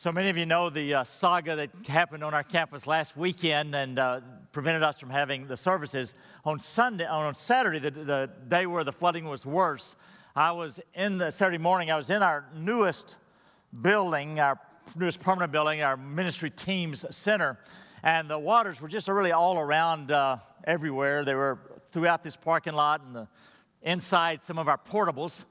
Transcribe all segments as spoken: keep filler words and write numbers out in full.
So many of you know the uh, saga that happened on our campus last weekend and uh, prevented us from having the services. On Sunday, on Saturday, the, the day where the flooding was worse, I was in the Saturday morning, I was in our newest building, our newest permanent building, our ministry teams center, and the waters were just really all around uh, everywhere. They were throughout this parking lot and the, inside some of our portables,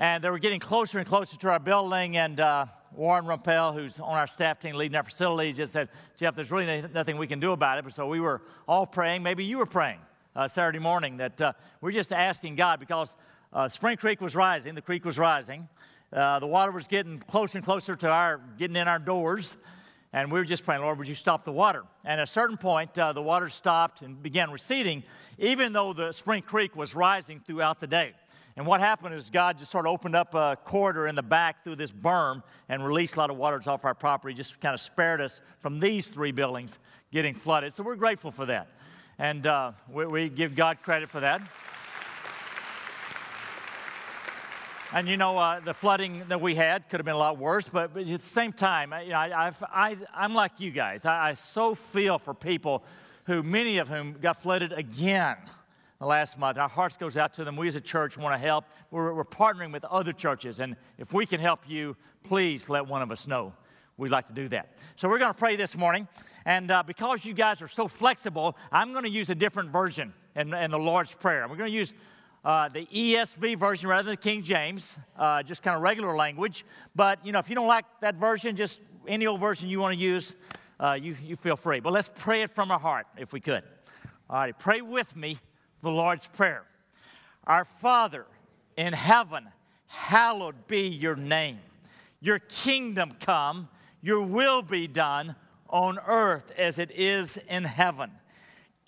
and they were getting closer and closer to our building, and uh, Warren Rappel, who's on our staff team leading our facilities, just said, Jeff, there's really nothing we can do about it. So we were all praying. Maybe you were praying uh, Saturday morning that uh, we're just asking God, because uh, Spring Creek was rising. The creek was rising. Uh, the water was getting closer and closer to our, getting in our doors. And we were just praying, Lord, would you stop the water? And at a certain point, uh, the water stopped and began receding, even though the Spring Creek was rising throughout the day. And what happened is God just sort of opened up a corridor in the back through this berm and released a lot of waters off our property, just kind of spared us from these three buildings getting flooded. So we're grateful for that. And uh, we, we give God credit for that. And, you know, uh, the flooding that we had could have been a lot worse, but, but at the same time, you know, I, I've, I, I'm like you guys. I, I so feel for people who, many of whom, got flooded again the last month. Our hearts goes out to them. We as a church want to help. We're, we're partnering with other churches, and if we can help you, please let one of us know. We'd like to do that. So we're going to pray this morning, and uh, because you guys are so flexible, I'm going to use a different version in, in the Lord's Prayer. We're going to use Uh, the E S V version rather than the King James, uh, just kind of regular language. But, you know, if you don't like that version, just any old version you want to use, uh, you, you feel free. But let's pray it from our heart, if we could. All right, pray with me the Lord's Prayer. Our Father in heaven, hallowed be your name. Your kingdom come, your will be done on earth as it is in heaven.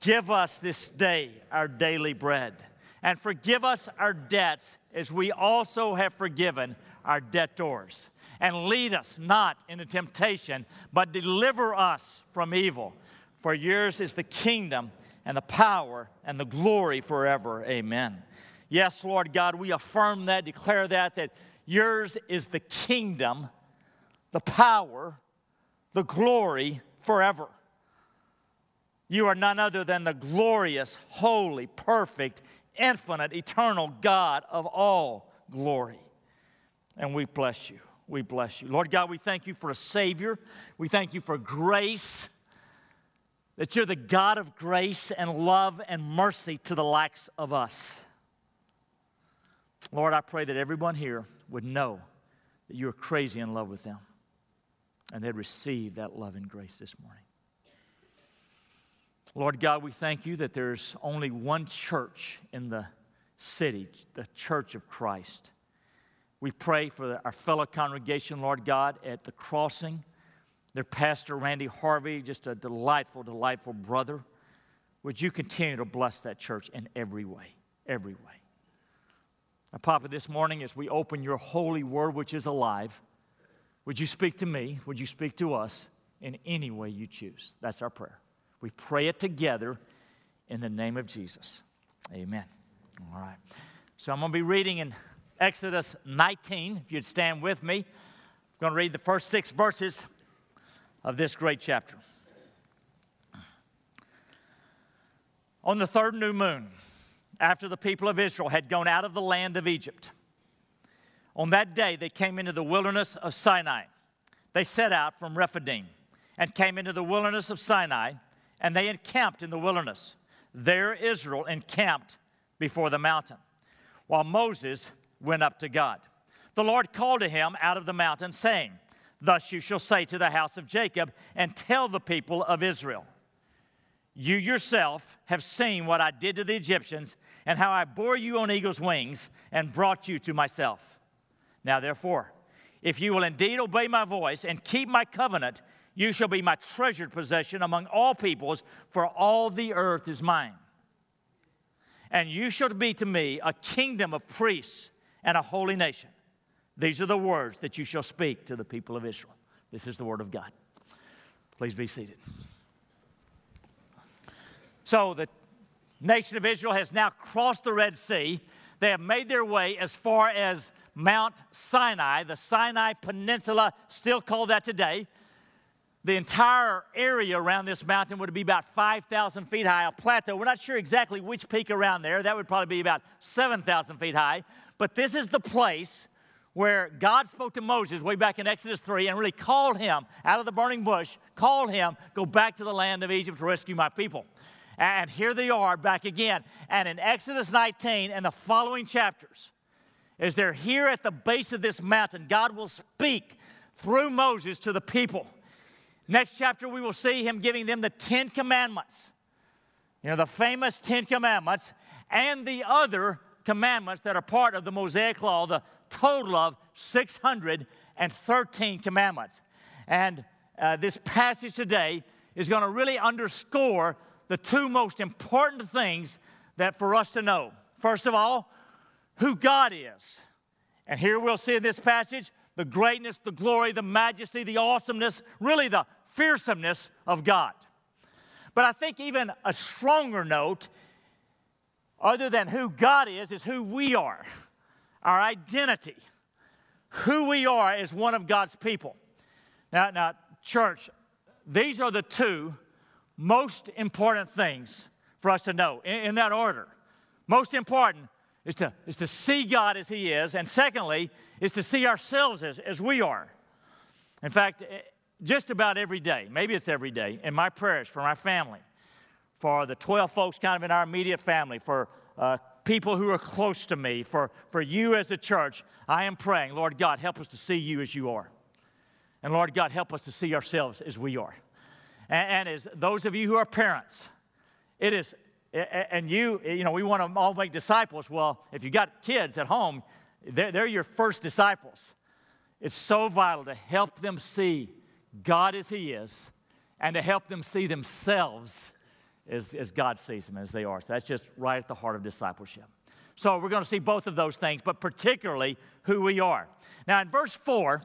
Give us this day our daily bread. And forgive us our debts as we also have forgiven our debtors. And lead us not into temptation, but deliver us from evil. For yours is the kingdom and the power and the glory forever. Amen. Yes, Lord God, we affirm that, declare that, that yours is the kingdom, the power, the glory forever. You are none other than the glorious, holy, perfect, infinite, eternal God of all glory. And we bless you. We bless you. Lord God, we thank you for a Savior. We thank you for grace, that you're the God of grace and love and mercy to the likes of us. Lord, I pray that everyone here would know that you're crazy in love with them, and they'd receive that love and grace this morning. Lord God, we thank you that there's only one church in the city, the Church of Christ. We pray for our fellow congregation, Lord God, at the Crossing, their pastor, Randy Harvey, just a delightful, delightful brother. Would you continue to bless that church in every way, every way? Now, Papa, this morning as we open your holy word, which is alive, would you speak to me? Would you speak to us in any way you choose? That's our prayer. We pray it together in the name of Jesus. Amen. All right. So I'm going to be reading in Exodus nineteen, if you'd stand with me. I'm going to read the first six verses of this great chapter. On the third new moon, after the people of Israel had gone out of the land of Egypt, on that day they came into the wilderness of Sinai. They set out from Rephidim and came into the wilderness of Sinai, and they encamped in the wilderness. There Israel encamped before the mountain, while Moses went up to God. The Lord called to him out of the mountain, saying, "Thus you shall say to the house of Jacob, and tell the people of Israel, you yourself have seen what I did to the Egyptians, and how I bore you on eagle's wings, and brought you to myself. Now therefore, if you will indeed obey my voice, and keep my covenant, you shall be my treasured possession among all peoples, for all the earth is mine. And you shall be to me a kingdom of priests and a holy nation. These are the words that you shall speak to the people of Israel." This is the word of God. Please be seated. So the nation of Israel has now crossed the Red Sea. They have made their way as far as Mount Sinai, the Sinai Peninsula, still called that today. The entire area around this mountain would be about five thousand feet high, a plateau. We're not sure exactly which peak around there. That would probably be about seven thousand feet high. But this is the place where God spoke to Moses way back in Exodus three and really called him out of the burning bush, called him, go back to the land of Egypt to rescue my people. And here they are back again. And in Exodus nineteen and the following chapters, as they're here at the base of this mountain, God will speak through Moses to the people. Next chapter, we will see him giving them the Ten Commandments, you know, the famous Ten Commandments, and the other commandments that are part of the Mosaic Law, the total of six hundred thirteen commandments. And uh, this passage today is going to really underscore the two most important things that for us to know. First of all, who God is. And here we'll see in this passage the greatness, the glory, the majesty, the awesomeness, really the fearsomeness of God. But I think even a stronger note, other than who God is, is who we are, our identity. Who we are as one of God's people. Now, now, church, these are the two most important things for us to know in, in that order. Most important is to, is to see God as he is, and secondly, is to see ourselves as, as we are. In fact, just about every day, maybe it's every day, in my prayers for my family, for the twelve folks kind of in our immediate family, for uh, people who are close to me, for, for you as a church, I am praying, Lord God, help us to see you as you are. And Lord God, help us to see ourselves as we are. And, and as those of you who are parents, it is And you, you know, we want to all make disciples. Well, if you got kids at home, they're, they're your first disciples. It's so vital to help them see God as he is and to help them see themselves as, as God sees them as they are. So that's just right at the heart of discipleship. So we're going to see both of those things, but particularly who we are. Now, in verse four,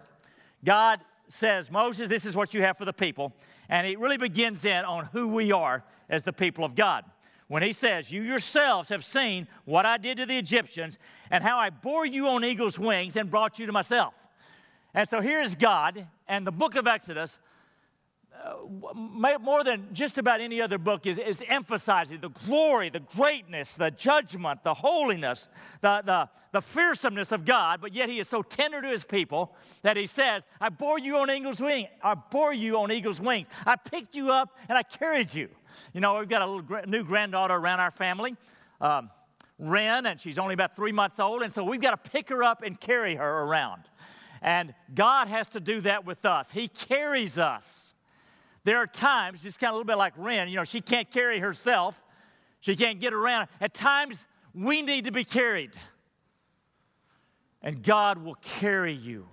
God says, Moses, this is what you have for the people. And it really begins in on who we are as the people of God. When he says, you yourselves have seen what I did to the Egyptians and how I bore you on eagle's wings and brought you to myself. And so here's God, and the book of Exodus, uh, more than just about any other book, is, is emphasizing the glory, the greatness, the judgment, the holiness, the, the, the fearsomeness of God, but yet he is so tender to his people that he says, I bore you on eagle's wings. I bore you on eagle's wings. I picked you up and I carried you. You know, we've got a little new granddaughter around our family, um, Wren, and she's only about three months old, and so we've got to pick her up and carry her around. And God has to do that with us. He carries us. There are times, just kind of a little bit like Wren, you know, she can't carry herself. She can't get around. At times, we need to be carried. And God will carry you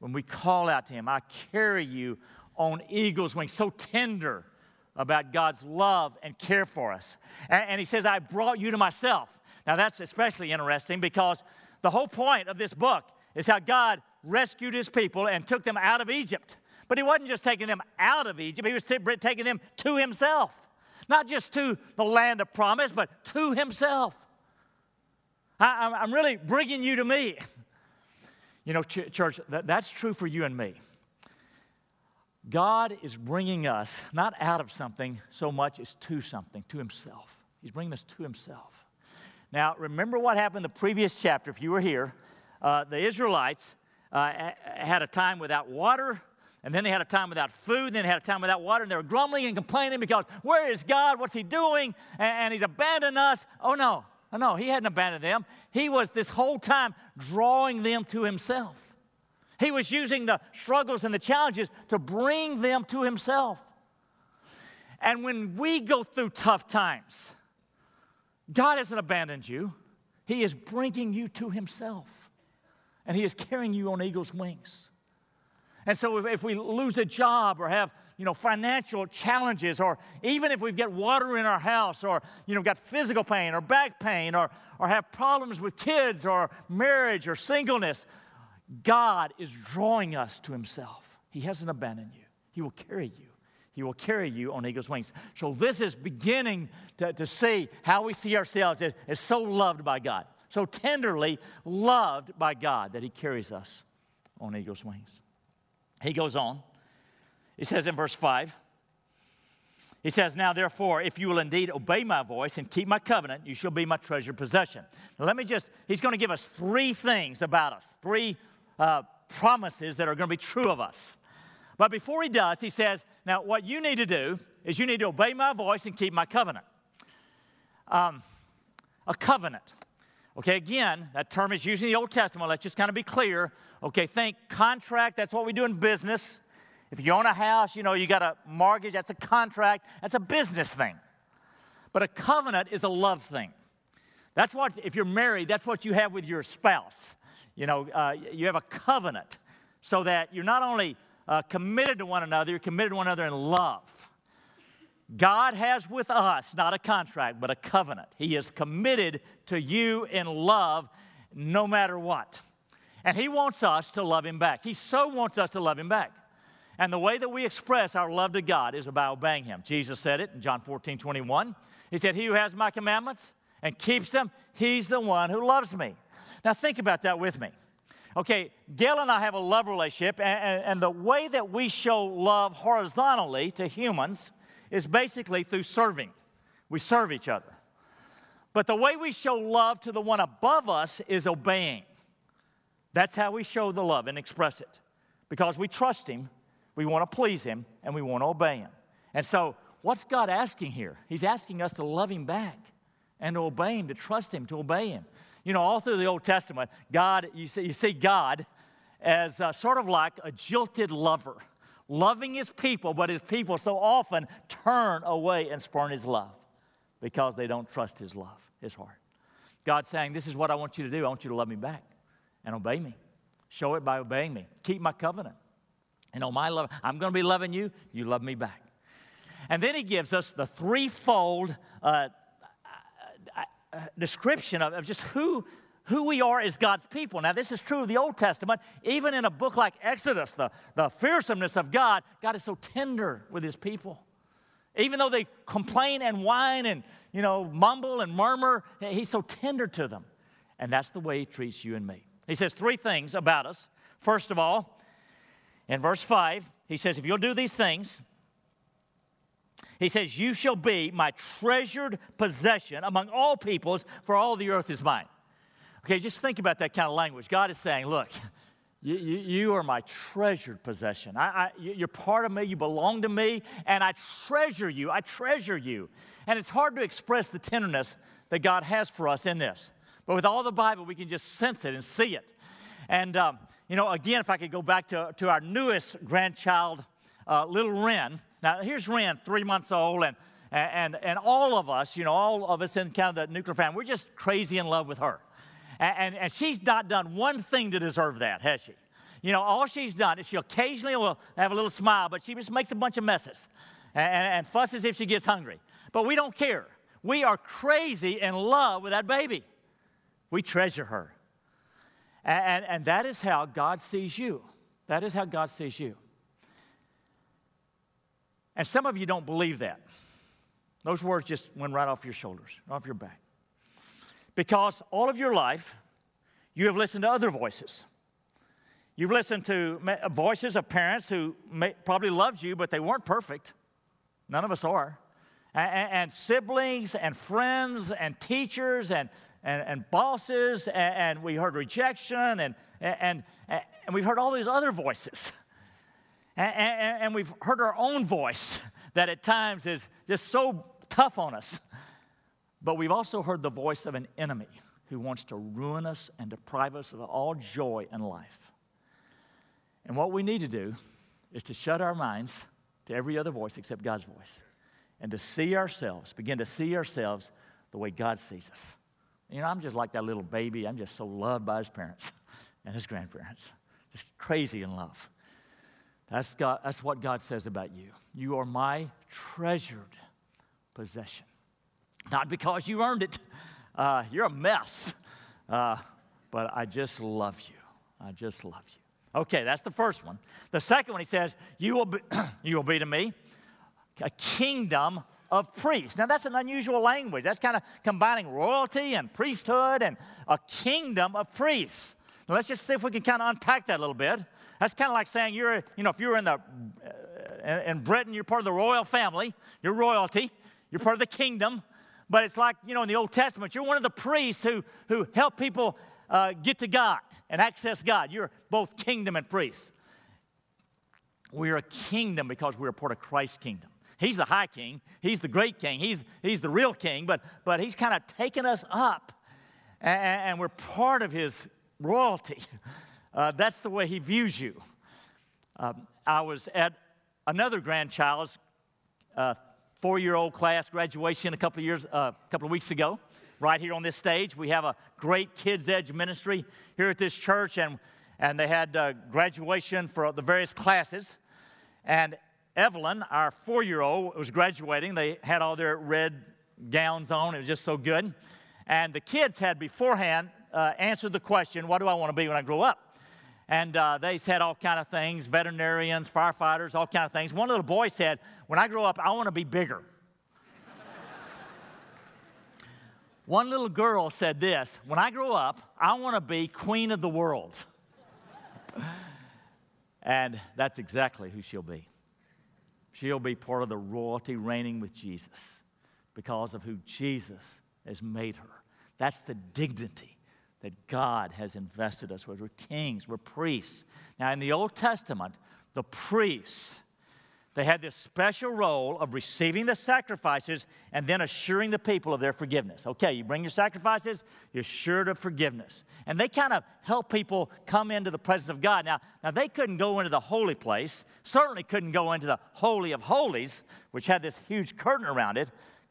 when we call out to him. I carry you on eagle's wings, so tender about God's love and care for us. And, and he says, I brought you to myself. Now, that's especially interesting because the whole point of this book is how God rescued his people and took them out of Egypt. But he wasn't just taking them out of Egypt. He was t- taking them to himself. Not just to the land of promise, but to himself. I, I'm really bringing you to me. You know, ch- church, that, that's true for you and me. God is bringing us, not out of something so much as to something, to himself. He's bringing us to himself. Now, remember what happened in the previous chapter, if you were here. Uh, the Israelites uh, had a time without water, and then they had a time without food, and then they had a time without water, and they were grumbling and complaining because, where is God? What's he doing? And, and he's abandoned us. Oh, no. Oh, no. He hadn't abandoned them. He was this whole time drawing them to himself. He was using the struggles and the challenges to bring them to himself. And when we go through tough times, God hasn't abandoned you. He is bringing you to himself. And he is carrying you on eagle's wings. And so if, if we lose a job or have, you know, financial challenges, or even if we've got water in our house, or, you know, got physical pain or back pain, or, or have problems with kids or marriage or singleness, God is drawing us to himself. He hasn't abandoned you. He will carry you. He will carry you on eagle's wings. So this is beginning to, to see how we see ourselves as, as so loved by God. so tenderly loved by God that he carries us on eagle's wings. He goes on. He says in verse five, he says, now therefore, if you will indeed obey my voice and keep my covenant, you shall be my treasured possession. Now let me just, he's going to give us three things about us, three uh, promises that are going to be true of us. But before he does, he says, now what you need to do is you need to obey my voice and keep my covenant. Um, a covenant. Okay, again, that term is used in the Old Testament. Let's just kind of be clear. Okay, think contract. That's what we do in business. If you own a house, you know, you got a mortgage. That's a contract. That's a business thing. But a covenant is a love thing. That's what, if you're married, that's what you have with your spouse. You know, uh, you have a covenant so that you're not only uh, committed to one another, you're committed to one another in love. God has with us, not a contract, but a covenant. He is committed to you in love no matter what. And he wants us to love him back. He so wants us to love him back. And the way that we express our love to God is by obeying him. Jesus said it in John fourteen, twenty-one. He said, he who has my commandments and keeps them, he's the one who loves me. Now think about that with me. Okay, Gail and I have a love relationship, and, and, and the way that we show love horizontally to humans is basically through serving. We serve each other. But the way we show love to the one above us is obeying. That's how we show the love and express it. Because we trust him, we want to please him, and we want to obey him. And so what's God asking here? He's asking us to love him back and to obey him, to trust him, to obey him. You know, all through the Old Testament, God, you see, you see God as uh, sort of like a jilted lover, loving his people, but his people so often turn away and spurn his love because they don't trust his love, his heart. God's saying, this is what I want you to do. I want you to love me back and obey me. Show it by obeying me. Keep my covenant. And on my love, I'm going to be loving you. You love me back. And then he gives us the threefold uh, description of just who, who we are as God's people. Now, this is true of the Old Testament. Even in a book like Exodus, the, the fearsomeness of God, God is so tender with his people. Even though they complain and whine and, you know, mumble and murmur, he's so tender to them. And that's the way he treats you and me. He says three things about us. First of all, in verse five, he says, if you'll do these things, he says, you shall be my treasured possession among all peoples, for all the earth is mine. Okay, just think about that kind of language. God is saying, look, you, you, you are my treasured possession. I, I, you're part of me, you belong to me, and I treasure you, I treasure you. And it's hard to express the tenderness that God has for us in this. But with all the Bible, we can just sense it and see it. And, um, you know, again, if I could go back to, to our newest grandchild, uh, little Wren. Now, here's Wren, three months old, and, and, and all of us, you know, all of us in kind of the nuclear family, we're just crazy in love with her. And, and, and she's not done one thing to deserve that, has she? You know, all she's done is she occasionally will have a little smile, but she just makes a bunch of messes and, and fusses if she gets hungry. But we don't care. We are crazy in love with that baby. We treasure her. And, and, and that is how God sees you. That is how God sees you. And some of you don't believe that. Those words just went right off your shoulders, off your back. Because all of your life, you have listened to other voices. You've listened to voices of parents who may, probably loved you, but they weren't perfect. None of us are. And, and siblings and friends and teachers and And, and bosses, and, and we heard rejection, and, and, and, and we've heard all these other voices. And, and, and we've heard our own voice that at times is just so tough on us. But we've also heard the voice of an enemy who wants to ruin us and deprive us of all joy in life. And what we need to do is to shut our minds to every other voice except God's voice, and to see ourselves, begin to see ourselves the way God sees us. You know, I'm just like that little baby. I'm just so loved by his parents and his grandparents. Just crazy in love. That's, God, that's what God says about you. You are my treasured possession. Not because you earned it. Uh, you're a mess. Uh, but I just love you. I just love you. Okay, that's the first one. The second one, he says, you will be, you will be to me a kingdom of priests. Now, that's an unusual language. That's kind of combining royalty and priesthood and a kingdom of priests. Now, let's just see if we can kind of unpack that a little bit. That's kind of like saying you're, you know, if you're in the, uh, in Britain, you're part of the royal family, you're royalty, you're part of the kingdom. But it's like, you know, in the Old Testament, you're one of the priests who, who help people uh, get to God and access God. You're both kingdom and priest. We're a kingdom because we're a part of Christ's kingdom. He's the high king. He's the great king. He's, he's the real king, but, but he's kind of taken us up, and, and we're part of his royalty. Uh, that's the way he views you. Um, I was at another grandchild's uh, four-year-old class graduation a couple of years, uh, a couple of weeks ago, right here on this stage. We have a great Kids Edge ministry here at this church, and, and they had uh, graduation for the various classes. And Evelyn, our four-year-old, was graduating. They had all their red gowns on. It was just so good. And the kids had beforehand uh, answered the question, what do I want to be when I grow up? And uh, they said all kind of things, veterinarians, firefighters, all kind of things. One little boy said, when I grow up, I want to be bigger. One little girl said this, when I grow up, I want to be queen of the world. And that's exactly who she'll be. She'll be part of the royalty reigning with Jesus because of who Jesus has made her. That's the dignity that God has invested us with. We're kings, we're priests. Now, in the Old Testament, the priests, they had this special role of receiving the sacrifices and then assuring the people of their forgiveness. Okay, you bring your sacrifices, you're assured of forgiveness. And they kind of help people come into the presence of God. Now, now they couldn't go into the holy place, certainly couldn't go into the Holy of Holies, which had this huge curtain around it.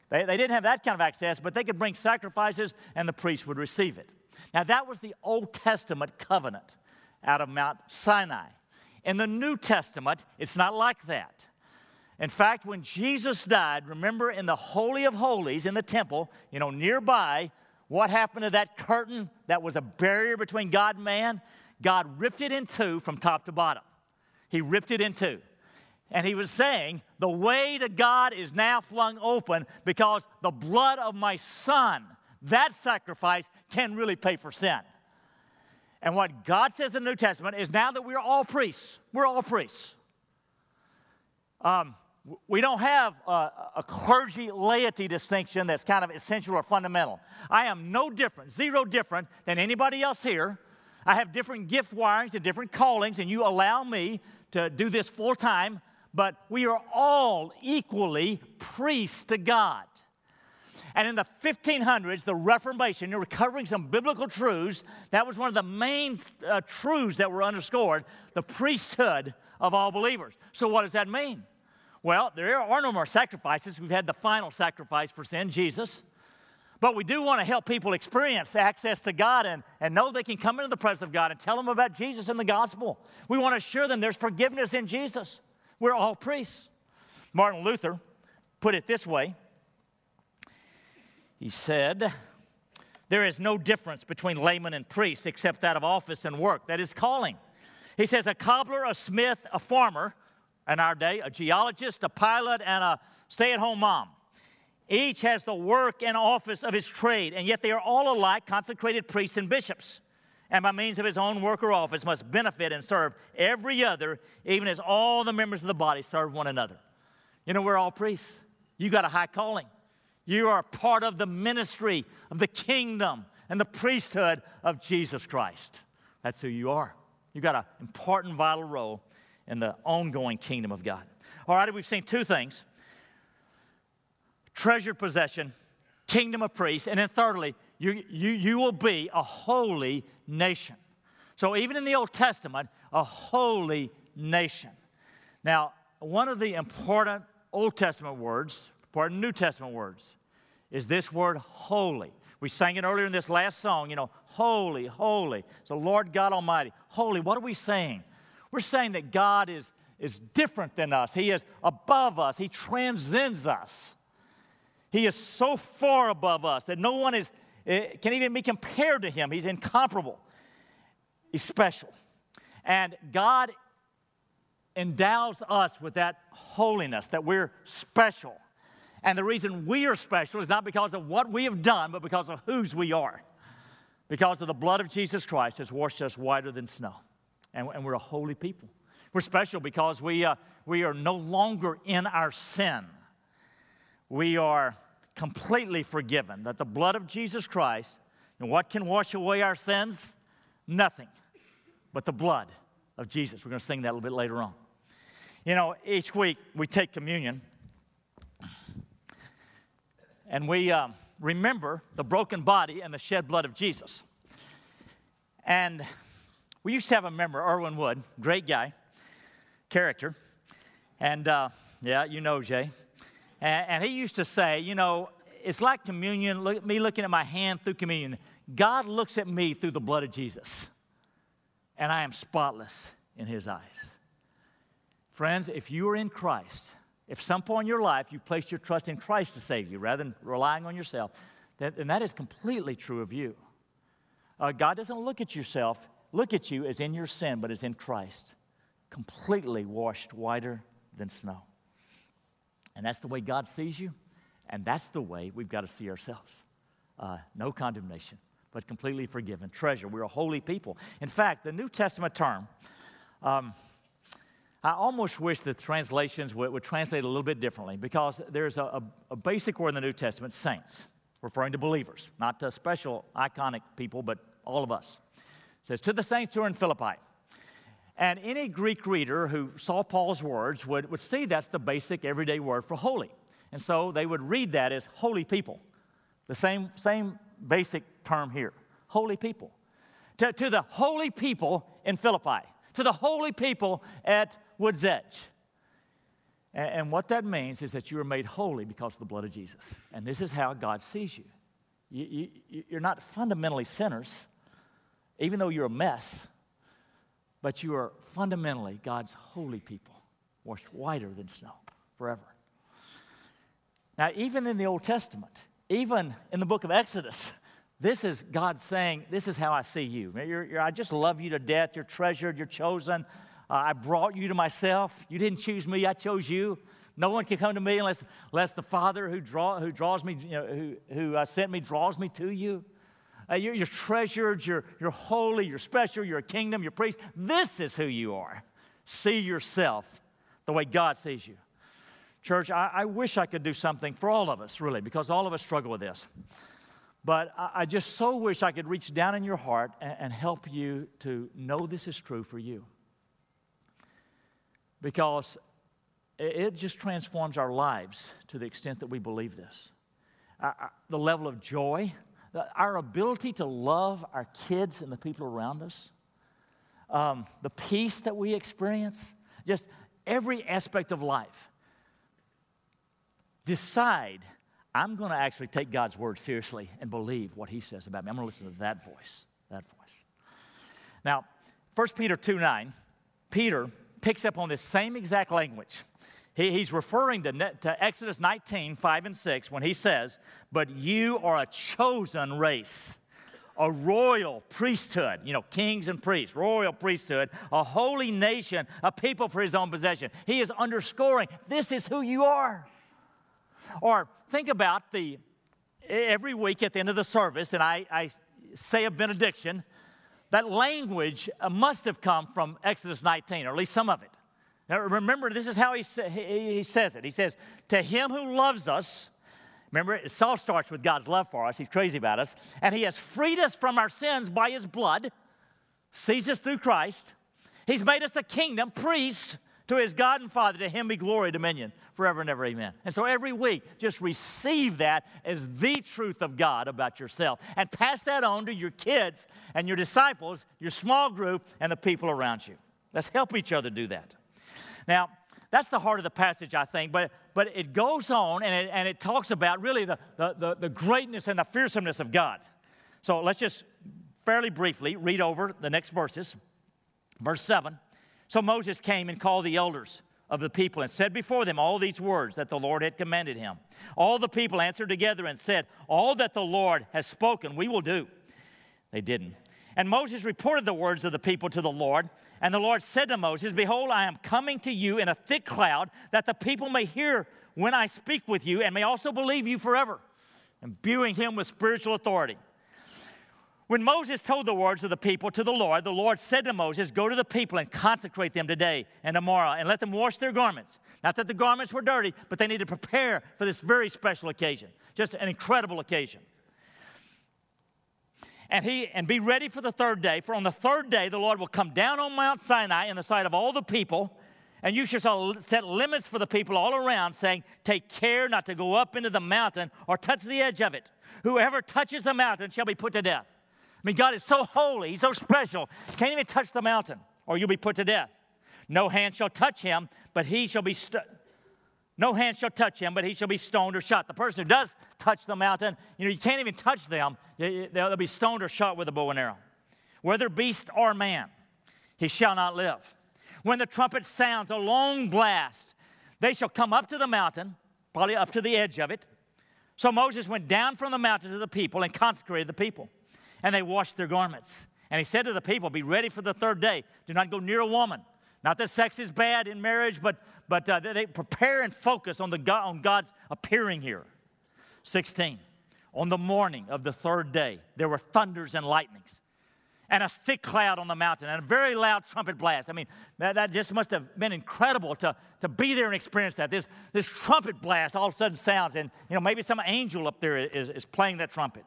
They, they didn't have that kind of access, but they could bring sacrifices and the priest would receive it. Now, that was the Old Testament covenant out of Mount Sinai. In the New Testament, it's not like that. In fact, when Jesus died, remember in the Holy of Holies in the temple, you know, nearby, what happened to that curtain that was a barrier between God and man? God ripped it in two from top to bottom. He ripped it in two. And he was saying, the way to God is now flung open because the blood of my son, that sacrifice can really pay for sin. And what God says in the New Testament is now that we're all priests. We're all priests. Um, we don't have a, a clergy-laity distinction that's kind of essential or fundamental. I am no different, zero different than anybody else here. I have different gift wirings and different callings, and you allow me to do this full-time, but we are all equally priests to God. And in the fifteen hundreds, the Reformation, you're recovering some biblical truths. That was one of the main uh, truths that were underscored, the priesthood of all believers. So what does that mean? Well, there are no more sacrifices. We've had the final sacrifice for sin, Jesus. But we do want to help people experience access to God and, and know they can come into the presence of God and tell them about Jesus and the gospel. We want to assure them there's forgiveness in Jesus. We're all priests. Martin Luther put it this way. He said, there is no difference between layman and priest except that of office and work, that is calling. He says, a cobbler, a smith, a farmer, in our day, a geologist, a pilot, and a stay-at-home mom. Each has the work and office of his trade, and yet they are all alike consecrated priests and bishops, and by means of his own work or office must benefit and serve every other, even as all the members of the body serve one another. You know, we're all priests. You got a high calling. You are part of the ministry of the kingdom and the priesthood of Jesus Christ. That's who you are. You've got an important, vital role in the ongoing kingdom of God. All right, we've seen two things. Treasured possession, kingdom of priests, and then thirdly, you, you, you will be a holy nation. So even in the Old Testament, a holy nation. Now, one of the important Old Testament words, important New Testament words, is this word holy. We sang it earlier in this last song, you know, holy, holy. It's the Lord God Almighty. Holy, what are we saying? We're saying that God is, is different than us. He is above us. He transcends us. He is so far above us that no one is, can even be compared to him. He's incomparable. He's special. And God endows us with that holiness, that we're special. And the reason we are special is not because of what we have done, but because of whose we are. Because of the blood of Jesus Christ has washed us whiter than snow. And, and we're a holy people. We're special because we, uh, we are no longer in our sin. We are completely forgiven. That the blood of Jesus Christ, and what can wash away our sins? Nothing but the blood of Jesus. We're going to sing that a little bit later on. You know, each week we take communion. And we um, remember the broken body and the shed blood of Jesus. And we used to have a member, Irwin Wood, great guy, character. And, uh, yeah, you know Jay. And, and he used to say, you know, it's like communion, look, me looking at my hand through communion. God looks at me through the blood of Jesus. And I am spotless in his eyes. Friends, if you are in Christ, if some point in your life you placed your trust in Christ to save you rather than relying on yourself, that, and that is completely true of you. Uh, God doesn't look at yourself, look at you as in your sin, but as in Christ, completely washed whiter than snow. And that's the way God sees you, and that's the way we've got to see ourselves. Uh, no condemnation, but completely forgiven. Treasure, we're a holy people. In fact, the New Testament term... Um, I almost wish the translations would, would translate a little bit differently, because there's a, a, a basic word in the New Testament, saints, referring to believers, not to special iconic people, but all of us. It says, to the saints who are in Philippi. And any Greek reader who saw Paul's words would, would see that's the basic everyday word for holy. And so they would read that as holy people. The same, same basic term here, holy people. To, to the holy people in Philippi. To the holy people at Wood's Edge. And, and what that means is that you are made holy because of the blood of Jesus. And this is how God sees you. You, you. You're not fundamentally sinners, even though you're a mess, but you are fundamentally God's holy people, washed whiter than snow forever. Now, even in the Old Testament, even in the book of Exodus, this is God saying, this is how I see you. You're, you're, I just love you to death. You're treasured. You're chosen. Uh, I brought you to myself. You didn't choose me. I chose you. No one can come to me unless, unless the Father who, draw, who draws me, you know, who, who uh, sent me, draws me to you. Uh, you're, you're treasured. You're, you're holy. You're special. You're a kingdom. You're a priest. This is who you are. See yourself the way God sees you. Church, I, I wish I could do something for all of us, really, because all of us struggle with this. But I just so wish I could reach down in your heart and help you to know this is true for you. Because it just transforms our lives to the extent that we believe this. The level of joy, our ability to love our kids and the people around us, um, the peace that we experience, just every aspect of life. Decide. I'm going to actually take God's word seriously and believe what he says about me. I'm going to listen to that voice, that voice. Now, First Peter two nine, Peter picks up on this same exact language. He, he's referring to, to Exodus nineteen, five and six, when he says, but you are a chosen race, a royal priesthood, you know, kings and priests, royal priesthood, a holy nation, a people for his own possession. He is underscoring, this is who you are. Or think about the, every week at the end of the service, and I, I say a benediction, that language must have come from Exodus nineteen, or at least some of it. Now remember, this is how he, sa he says it. He says, to him who loves us, remember, it all starts with God's love for us. He's crazy about us. And he has freed us from our sins by his blood, sees us through Christ. He's made us a kingdom, priests, to his God and Father, to him be glory, dominion, forever and ever, amen. And so every week, just receive that as the truth of God about yourself. And pass that on to your kids and your disciples, your small group, and the people around you. Let's help each other do that. Now, that's the heart of the passage, I think. But, but it goes on, and it, and it talks about really the, the, the, the greatness and the fearsomeness of God. So let's just fairly briefly read over the next verses. Verse seven. So Moses came and called the elders of the people and said before them all these words that the Lord had commanded him. All the people answered together and said, all that the Lord has spoken, we will do. They didn't. And Moses reported the words of the people to the Lord. And the Lord said to Moses, behold, I am coming to you in a thick cloud that the people may hear when I speak with you, and may also believe you forever, imbuing him with spiritual authority. When Moses told the words of the people to the Lord, the Lord said to Moses, go to the people and consecrate them today and tomorrow, and let them wash their garments. Not that the garments were dirty, but they need to prepare for this very special occasion, just an incredible occasion. And, he, and be ready for the third day, for on the third day the Lord will come down on Mount Sinai in the sight of all the people, and you shall set limits for the people all around, saying, take care not to go up into the mountain or touch the edge of it. Whoever touches the mountain shall be put to death. I mean, God is so holy, he's so special, can't even touch the mountain, or you'll be put to death. No hand shall touch him, but he shall be st- no hand shall touch him, but he shall be stoned or shot. The person who does touch the mountain, you know, you can't even touch them. They'll be stoned or shot with a bow and arrow. Whether beast or man, he shall not live. When the trumpet sounds a long blast, they shall come up to the mountain, probably up to the edge of it. So Moses went down from the mountain to the people and consecrated the people. And they washed their garments. And he said to the people, be ready for the third day. Do not go near a woman. Not that sex is bad in marriage, but, but uh, they prepare and focus on, the God, on God's appearing here. sixteen, on the morning of the third day, there were thunders and lightnings, and a thick cloud on the mountain, and a very loud trumpet blast. I mean, that, that just must have been incredible to, to be there and experience that. This, this trumpet blast all of a sudden sounds, and you know maybe some angel up there is, is playing that trumpet.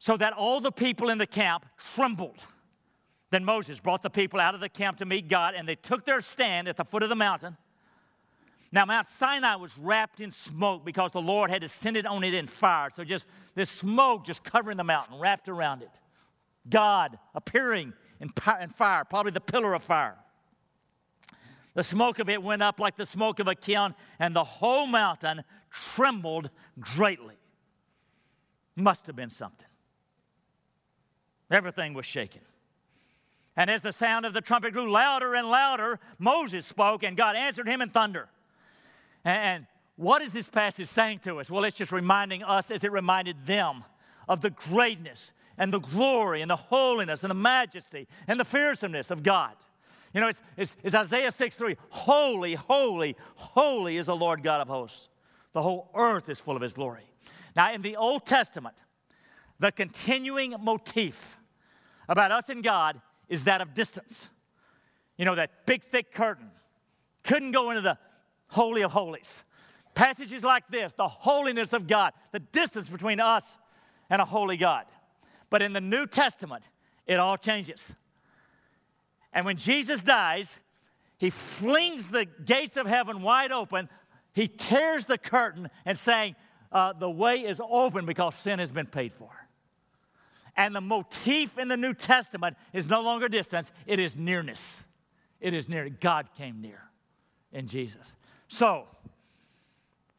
So that all the people in the camp trembled. Then Moses brought the people out of the camp to meet God, and they took their stand at the foot of the mountain. Now, Mount Sinai was wrapped in smoke because the Lord had descended on it in fire. So just this smoke just covering the mountain, wrapped around it. God appearing in fire, probably the pillar of fire. The smoke of it went up like the smoke of a kiln, and the whole mountain trembled greatly. Must have been something. Everything was shaken. And as the sound of the trumpet grew louder and louder, Moses spoke, and God answered him in thunder. And what is this passage saying to us? Well, it's just reminding us, as it reminded them, of the greatness and the glory and the holiness and the majesty and the fearsomeness of God. You know, it's, it's, it's Isaiah six three, holy, holy, holy is the Lord God of hosts. The whole earth is full of his glory. Now, in the Old Testament, the continuing motif about us and God is that of distance. You know, that big, thick curtain. Couldn't go into the Holy of Holies. Passages like this, the holiness of God, the distance between us and a holy God. But in the New Testament, it all changes. And when Jesus dies, he flings the gates of heaven wide open. He tears the curtain and saying, uh, the way is open because sin has been paid for. And the motif in the New Testament is no longer distance. It is nearness. It is near. God came near in Jesus. So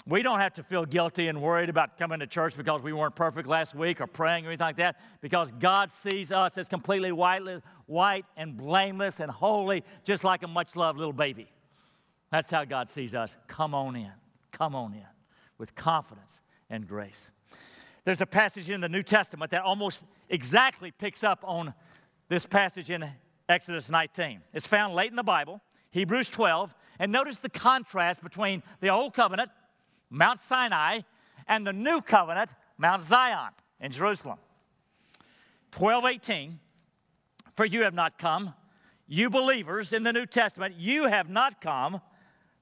we don't have to feel guilty and worried about coming to church because we weren't perfect last week or praying or anything like that, because God sees us as completely white, white and blameless and holy, just like a much-loved little baby. That's how God sees us. Come on in. Come on in with confidence and grace. There's a passage in the New Testament that almost exactly picks up on this passage in Exodus nineteen. It's found late in the Bible, Hebrews twelve, and notice the contrast between the Old Covenant, Mount Sinai, and the New Covenant, Mount Zion in Jerusalem. twelve eighteen, for you have not come, you believers in the New Testament, you have not come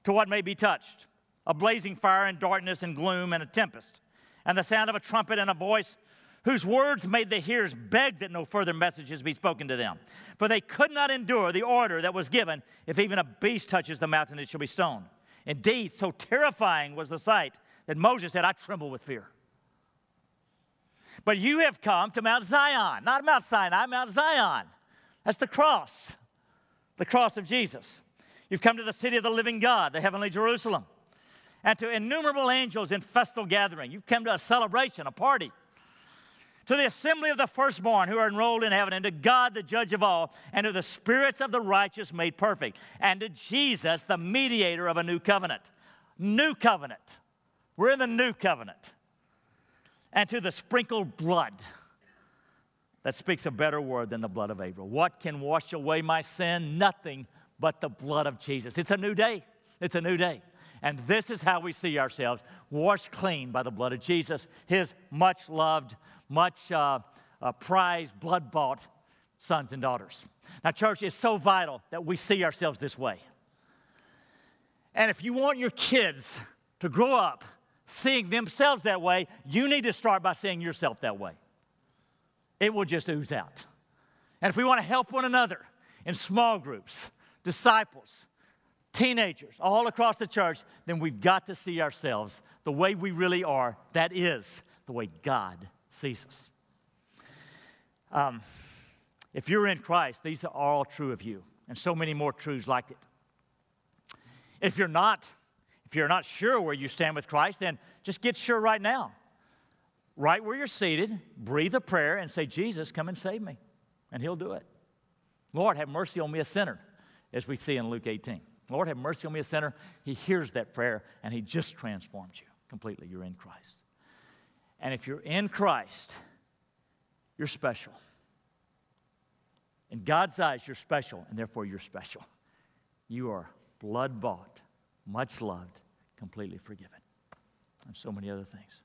to what may be touched, a blazing fire and darkness and gloom and a tempest, and the sound of a trumpet and a voice whose words made the hearers beg that no further messages be spoken to them. For they could not endure the order that was given, if even a beast touches the mountain, it shall be stoned. Indeed, so terrifying was the sight that Moses said, I tremble with fear. But you have come to Mount Zion, not Mount Sinai, Mount Zion. That's the cross, the cross of Jesus. You've come to the city of the living God, the heavenly Jerusalem, and to innumerable angels in festal gathering. You've come to a celebration, a party. To the assembly of the firstborn who are enrolled in heaven, and to God, the judge of all, and to the spirits of the righteous made perfect, and to Jesus, the mediator of a new covenant. New covenant. We're in the new covenant. And to the sprinkled blood. That speaks a better word than the blood of Abel. What can wash away my sin? Nothing but the blood of Jesus. It's a new day. It's a new day. And this is how we see ourselves, washed clean by the blood of Jesus, his much-loved, much uh, uh, prized, blood-bought sons and daughters. Now, church, it's so vital that we see ourselves this way. And if you want your kids to grow up seeing themselves that way, you need to start by seeing yourself that way. It will just ooze out. And if we want to help one another in small groups, disciples, teenagers, all across the church, then we've got to see ourselves the way we really are. That is the way God sees us. Um, if you're in Christ, these are all true of you, and so many more truths like it. If you're not, if you're not sure where you stand with Christ, then just get sure right now. Right where you're seated, breathe a prayer and say, Jesus, come and save me, and he'll do it. Lord, have mercy on me, a sinner, as we see in Luke eighteen. Lord, have mercy on me, a sinner. He hears that prayer, and he just transforms you completely. You're in Christ. And if you're in Christ, you're special. In God's eyes, you're special, and therefore you're special. You are blood-bought, much-loved, completely forgiven, and so many other things.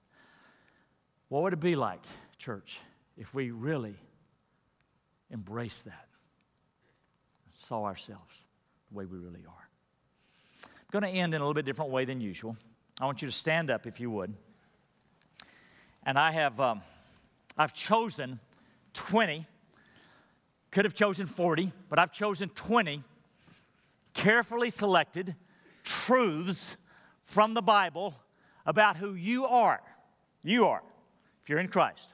What would it be like, church, if we really embraced that, saw ourselves the way we really are? I'm going to end in a little bit different way than usual. I want you to stand up, if you would. And I have, um, I've chosen twenty, could have chosen forty, but I've chosen twenty carefully selected truths from the Bible about who you are. You are, if you're in Christ.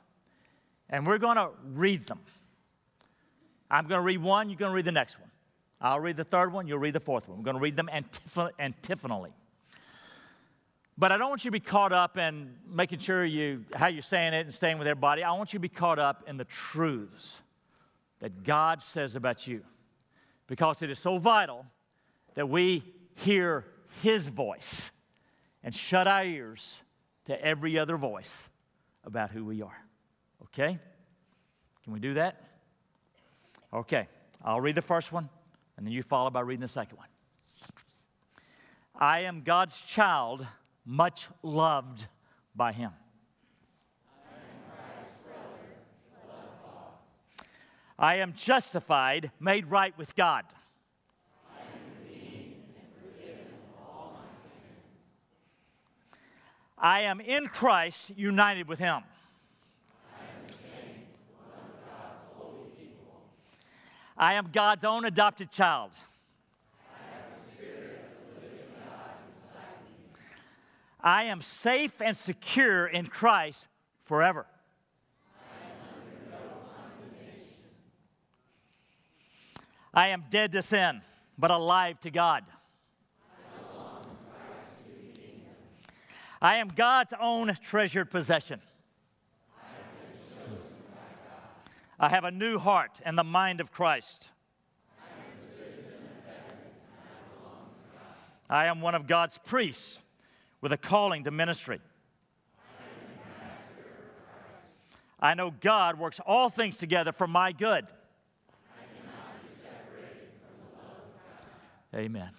And we're going to read them. I'm going to read one, you're going to read the next one. I'll read the third one, you'll read the fourth one. We're going to read them antiphonally. But I don't want you to be caught up in making sure you how you're saying it and staying with everybody. I want you to be caught up in the truths that God says about you, because it is so vital that we hear his voice and shut our ears to every other voice about who we are. Okay? Can we do that? Okay. I'll read the first one. And then you follow by reading the second one. I am God's child, much loved by him. I am Christ's brother, loved bought. I am justified, made right with God. I am redeemed and forgiven of all my sins. I am in Christ, united with him. I am God's own adopted child. I am the Spirit of the living God inside me. I am safe and secure in Christ forever. I am under no condemnation. I am dead to sin, but alive to God. I belong to Christ through the kingdom. I am God's own treasured possession. I have a new heart and the mind of Christ. I am a citizen of heaven, and I belong to God. I am one of God's priests with a calling to ministry. I am the master of Christ. I know God works all things together for my good. I cannot be separated from the love of God. Amen.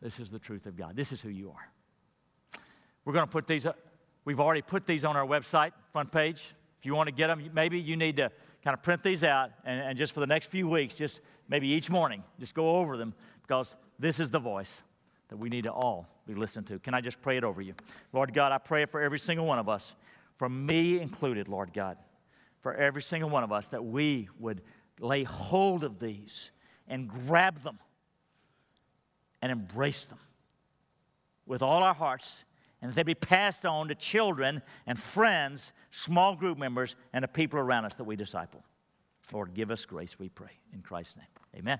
This is the truth of God. This is who you are. We're going to put these up. We've already put these on our website, front page. If you want to get them, maybe you need to kind of print these out, and, and just for the next few weeks, just maybe each morning, just go over them, because this is the voice that we need to all be listened to. Can I just pray it over you? Lord God, I pray for every single one of us, for me included, Lord God, for every single one of us, that we would lay hold of these and grab them and embrace them with all our hearts, and they be passed on to children and friends, small group members, and the people around us that we disciple. Lord, give us grace, we pray. In Christ's name, amen.